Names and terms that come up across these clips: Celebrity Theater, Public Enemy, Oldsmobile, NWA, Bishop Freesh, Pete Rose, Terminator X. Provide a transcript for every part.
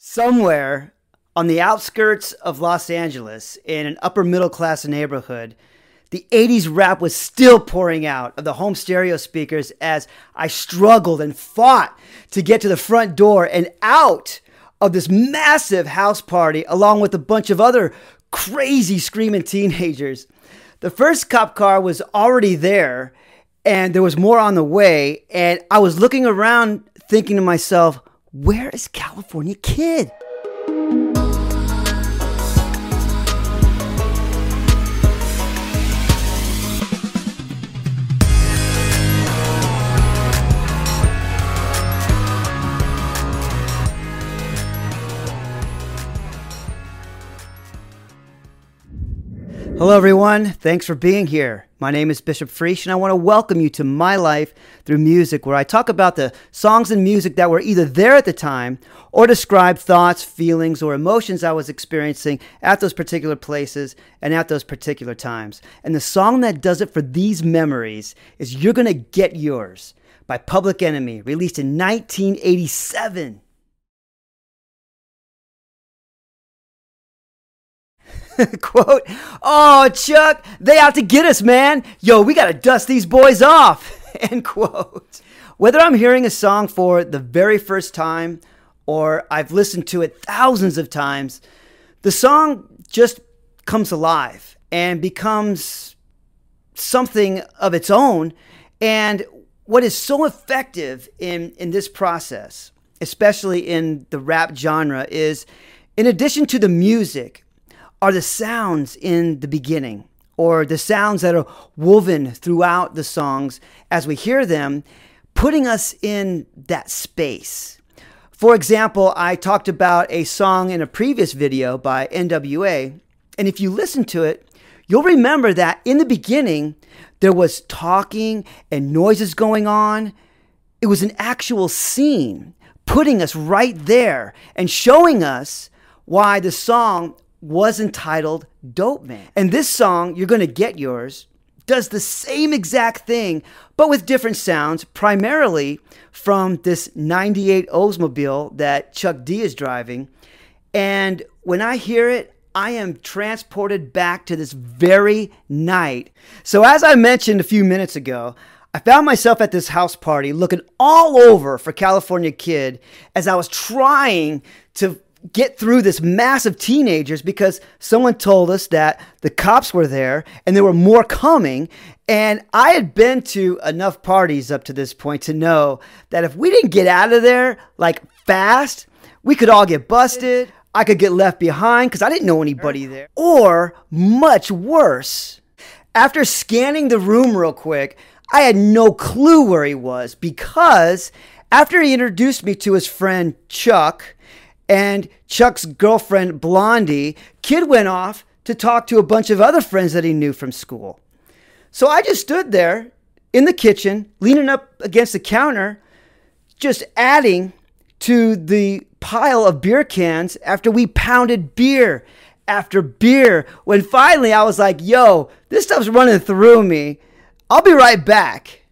somewhere on the outskirts of Los Angeles in an upper middle class neighborhood, the 80s rap was still pouring out of the home stereo speakers as I struggled and fought to get to the front door and out of this massive house party along with a bunch of other crazy screaming teenagers. The first cop car was already there and there was more on the way, and I was looking around thinking to myself, where is California Kid? Hello, everyone. Thanks for being here. My name is Bishop Freesh, and I want to welcome you to My Life Through Music, where I talk about the songs and music that were either there at the time or describe thoughts, feelings, or emotions I was experiencing at those particular places and at those particular times. And the song that does it for these memories is You're Gonna Get Yours by Public Enemy, released in 1987. Quote, "Oh, Chuck, they out to get us, man. Yo, we got to dust these boys off." End quote. Whether I'm hearing a song for the very first time or I've listened to it thousands of times, the song just comes alive and becomes something of its own. And what is so effective in this process, especially in the rap genre, is in addition to the music, are the sounds in the beginning, or the sounds that are woven throughout the songs as we hear them, putting us in that space. For example, I talked about a song in a previous video by NWA, and if you listen to it, you'll remember that in the beginning, there was talking and noises going on. It was an actual scene, putting us right there and showing us why the song was entitled Dope Man. And this song, You're Gonna Get Yours, does the same exact thing, but with different sounds, primarily from this 98 Oldsmobile that Chuck D is driving. And when I hear it, I am transported back to this very night. So as I mentioned a few minutes ago, I found myself at this house party looking all over for California Kid as I was trying to get through this mass of teenagers because someone told us that the cops were there and there were more coming. And I had been to enough parties up to this point to know that if we didn't get out of there like fast, we could all get busted. I could get left behind because I didn't know anybody there. Or much worse, after scanning the room real quick, I had no clue where he was, because after he introduced me to his friend Chuck and Chuck's girlfriend, Blondie, Kid went off to talk to a bunch of other friends that he knew from school. So I just stood there in the kitchen, leaning up against the counter, just adding to the pile of beer cans after we pounded beer after beer, when finally I was like, yo, this stuff's running through me. I'll be right back.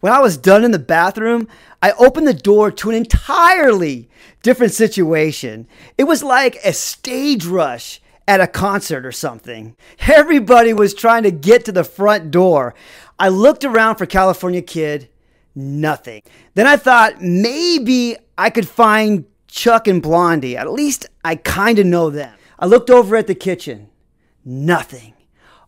When I was done in the bathroom, I opened the door to an entirely different situation. It was like a stage rush at a concert or something. Everybody was trying to get to the front door. I looked around for California Kid, nothing. Then I thought maybe I could find Chuck and Blondie. At least I kind of know them. I looked over at the kitchen, nothing.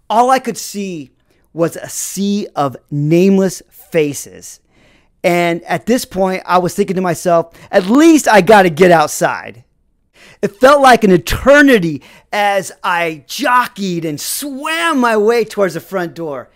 All I could see was a sea of nameless faces. And at this point, I was thinking to myself, at least I got to get outside. It felt like an eternity as I jockeyed and swam my way towards the front door.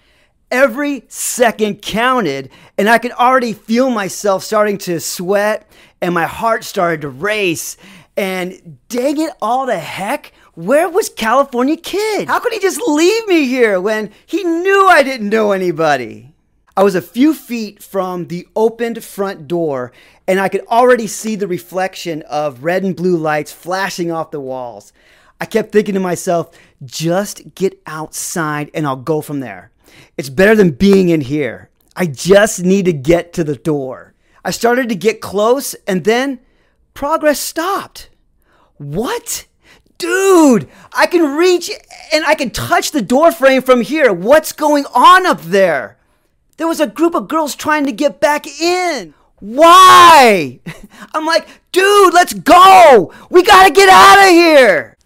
Every second counted, and I could already feel myself starting to sweat, and my heart started to race. And dang it all to heck, where was California Kid? How could he just leave me here when he knew I didn't know anybody? I was a few feet from the opened front door, and I could already see the reflection of red and blue lights flashing off the walls. I kept thinking to myself, just get outside and I'll go from there. It's better than being in here. I just need to get to the door. I started to get close, and then progress stopped. What? Dude, I can reach and I can touch the doorframe from here. What's going on up there? There was a group of girls trying to get back in. Why? I'm like, dude, let's go. We gotta get out of here.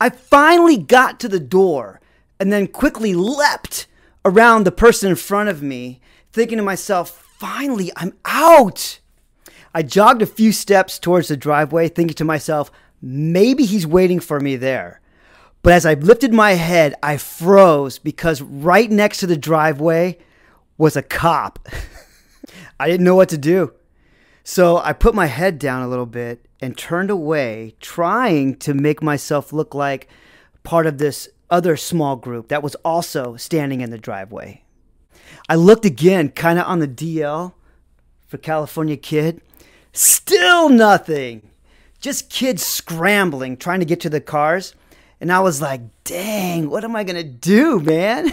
I finally got to the door and then quickly leapt around the person in front of me, thinking to myself, finally, I'm out. I jogged a few steps towards the driveway, thinking to myself, maybe he's waiting for me there. But as I lifted my head, I froze because right next to the driveway was a cop. I didn't know what to do. So I put my head down a little bit and turned away, trying to make myself look like part of this other small group that was also standing in the driveway. I looked again, kind of on the DL for California Kid. Still nothing. Just kids scrambling, trying to get to the cars. And I was like, dang, what am I going to do, man?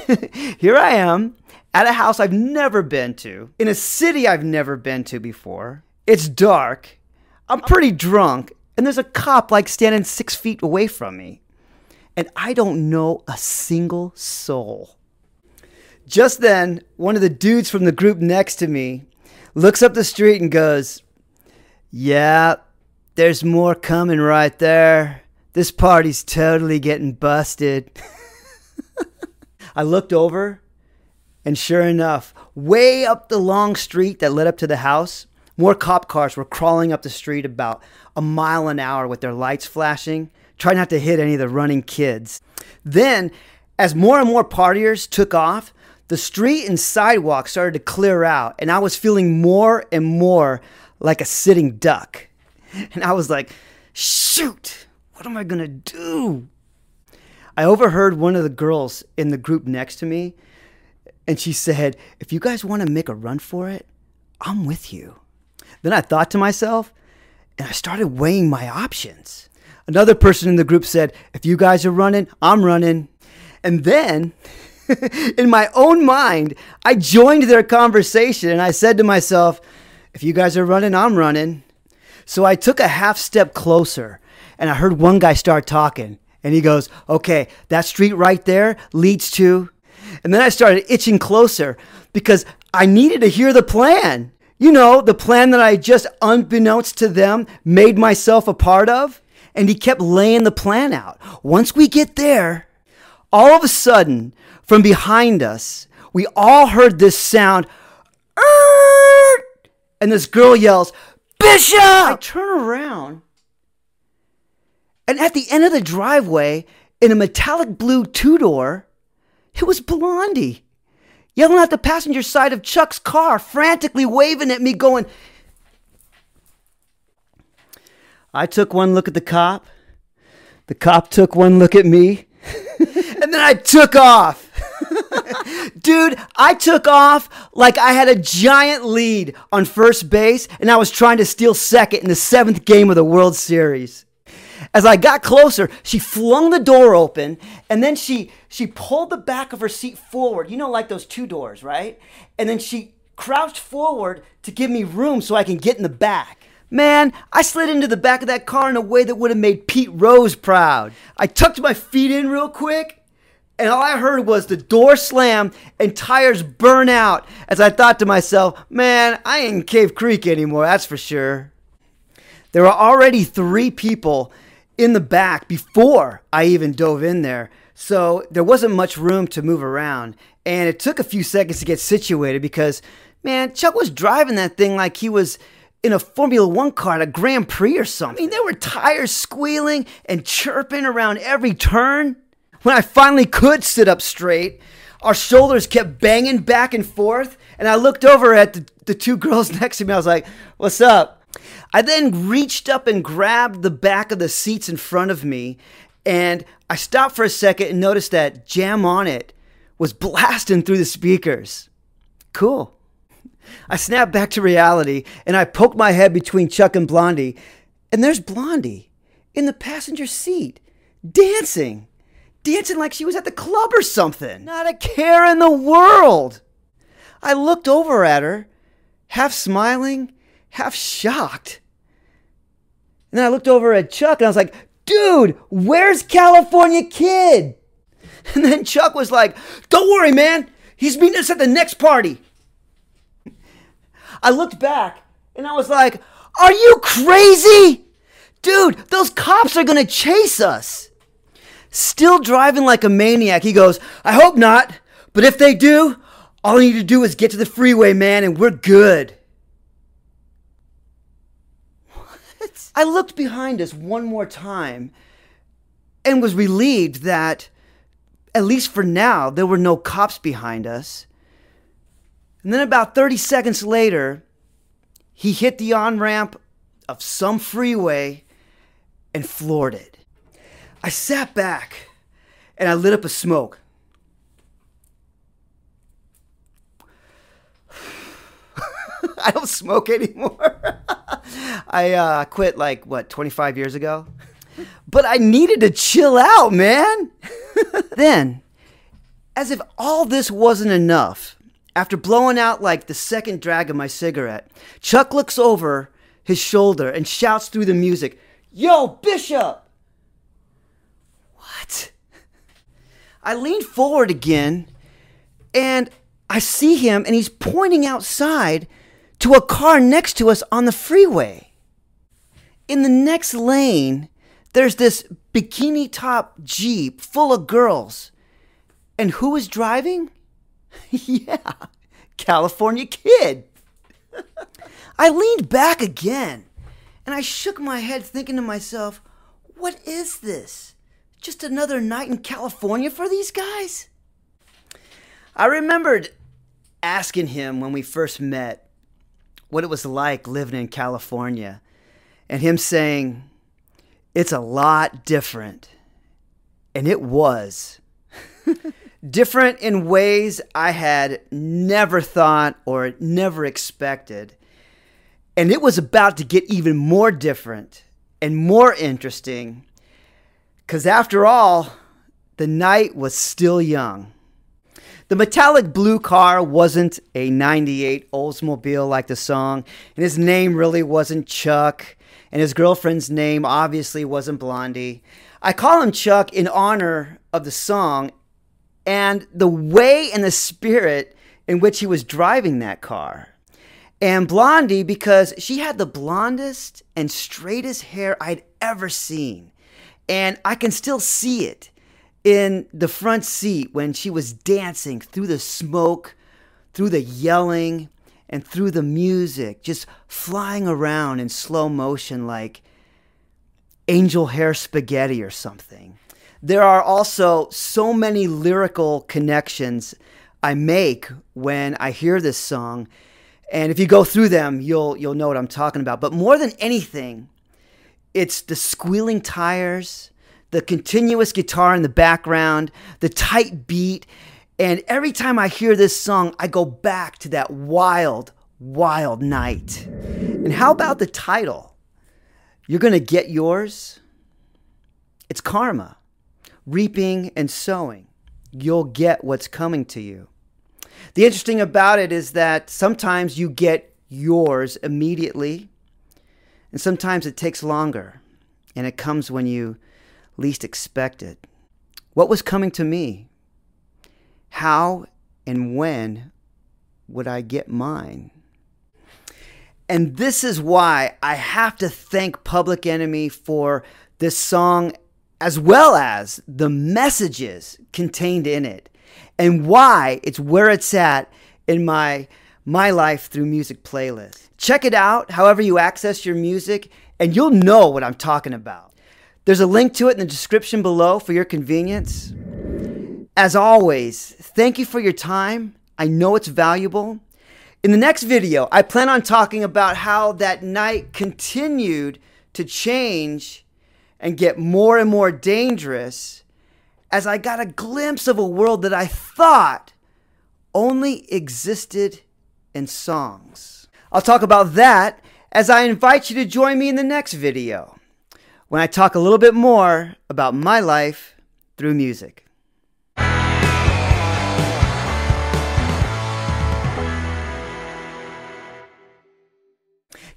Here I am at a house I've never been to, in a city I've never been to before. It's dark. I'm pretty drunk. And there's a cop like standing 6 feet away from me. And I don't know a single soul. Just then, one of the dudes from the group next to me looks up the street and goes, yeah, there's more coming right there. This party's totally getting busted. I looked over, and sure enough, way up the long street that led up to the house, more cop cars were crawling up the street about a mile an hour with their lights flashing, trying not to hit any of the running kids. Then, as more and more partiers took off, the street and sidewalk started to clear out, and I was feeling more and more like a sitting duck. And I was like, shoot, what am I gonna do? I overheard one of the girls in the group next to me, and she said, if you guys wanna make a run for it, I'm with you. Then I thought to myself, and I started weighing my options. Another person in the group said, if you guys are running, I'm running. And then, in my own mind, I joined their conversation and I said to myself, if you guys are running, I'm running. So I took a half step closer and I heard one guy start talking and he goes, okay, that street right there leads to. And then I started itching closer because I needed to hear the plan. You know, the plan that I just, unbeknownst to them, made myself a part of. And he kept laying the plan out. Once we get there, all of a sudden, from behind us, we all heard this sound, and this girl yells, Bishop! I turn around, and at the end of the driveway, in a metallic blue two-door, it was Blondie, yelling at the passenger side of Chuck's car, frantically waving at me, going... I took one look at the cop took one look at me, and then I took off. Dude, I took off like I had a giant lead on first base and I was trying to steal second in the seventh game of the World Series. As I got closer, she flung the door open and then she pulled the back of her seat forward. You know, like those two doors, right? And then she crouched forward to give me room so I can get in the back. Man, I slid into the back of that car in a way that would have made Pete Rose proud. I tucked my feet in real quick. And all I heard was the door slam and tires burn out as I thought to myself, man, I ain't in Cave Creek anymore, that's for sure. There were already three people in the back before I even dove in there, so there wasn't much room to move around. And it took a few seconds to get situated because, man, Chuck was driving that thing like he was in a Formula One car at a Grand Prix or something. I mean, there were tires squealing and chirping around every turn. When I finally could sit up straight, our shoulders kept banging back and forth, and I looked over at the two girls next to me. I was like, what's up? I then reached up and grabbed the back of the seats in front of me, and I stopped for a second and noticed that Jam On It was blasting through the speakers. Cool. I snapped back to reality, and I poked my head between Chuck and Blondie, and there's Blondie in the passenger seat, dancing. Dancing like she was at the club or something. Not a care in the world. I looked over at her, half smiling, half shocked. And then I looked over at Chuck and I was like, dude, where's California Kid? And then Chuck was like, don't worry, man. He's meeting us at the next party. I looked back and I was like, are you crazy? Dude, those cops are going to chase us. Still driving like a maniac, he goes, I hope not. But if they do, all I need to do is get to the freeway, man, and we're good. What? I looked behind us one more time and was relieved that, at least for now, there were no cops behind us. And then about 30 seconds later, he hit the on-ramp of some freeway and floored it. I sat back and I lit up a smoke. I don't smoke anymore. I quit like, 25 years ago? But I needed to chill out, man. Then, as if all this wasn't enough, after blowing out like the second drag of my cigarette, Chuck looks over his shoulder and shouts through the music, "Yo, Bishop!" What? I leaned forward again, and I see him, and he's pointing outside to a car next to us on the freeway. In the next lane, there's this bikini-top Jeep full of girls. And who is driving? Yeah, California Kid. I leaned back again, and I shook my head thinking to myself, what is this? Just another night in California for these guys? I remembered asking him when we first met what it was like living in California, and him saying, it's a lot different. And it was. Different in ways I had never thought or never expected. And it was about to get even more different and more interesting. Because after all, the night was still young. The metallic blue car wasn't a 98 Oldsmobile like the song. And his name really wasn't Chuck. And his girlfriend's name obviously wasn't Blondie. I call him Chuck in honor of the song and the way and the spirit in which he was driving that car. And Blondie, because she had the blondest and straightest hair I'd ever seen. And I can still see it in the front seat when she was dancing through the smoke, through the yelling, and through the music, just flying around in slow motion like angel hair spaghetti or something. There are also so many lyrical connections I make when I hear this song. And if you go through them, you'll know what I'm talking about. But more than anything, it's the squealing tires, the continuous guitar in the background, the tight beat. And every time I hear this song, I go back to that wild, wild night. And how about the title? You're going to get yours? It's karma. Reaping and sowing. You'll get what's coming to you. The interesting about it is that sometimes you get yours immediately, and sometimes it takes longer, and it comes when you least expect it. What was coming to me? How and when would I get mine? And this is why I have to thank Public Enemy for this song, as well as the messages contained in it, and why it's where it's at in my Life Through Music playlist. Check it out however you access your music, and you'll know what I'm talking about. There's a link to it in the description below for your convenience. As always, thank you for your time. I know it's valuable. In the next video, I plan on talking about how that night continued to change and get more and more dangerous as I got a glimpse of a world that I thought only existed in songs. I'll talk about that as I invite you to join me in the next video when I talk a little bit more about my life through music.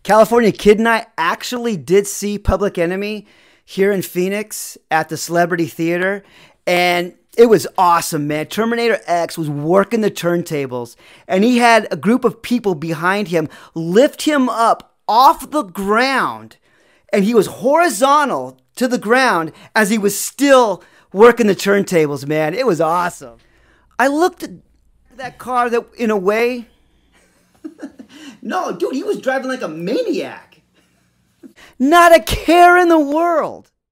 California Kid Night actually did see Public Enemy here in Phoenix at the Celebrity Theater, and it was awesome, man. Terminator X was working the turntables, and he had a group of people behind him lift him up off the ground, and he was horizontal to the ground as he was still working the turntables, man. It was awesome. I looked at that car that, in a way... No, dude, he was driving like a maniac. Not a care in the world.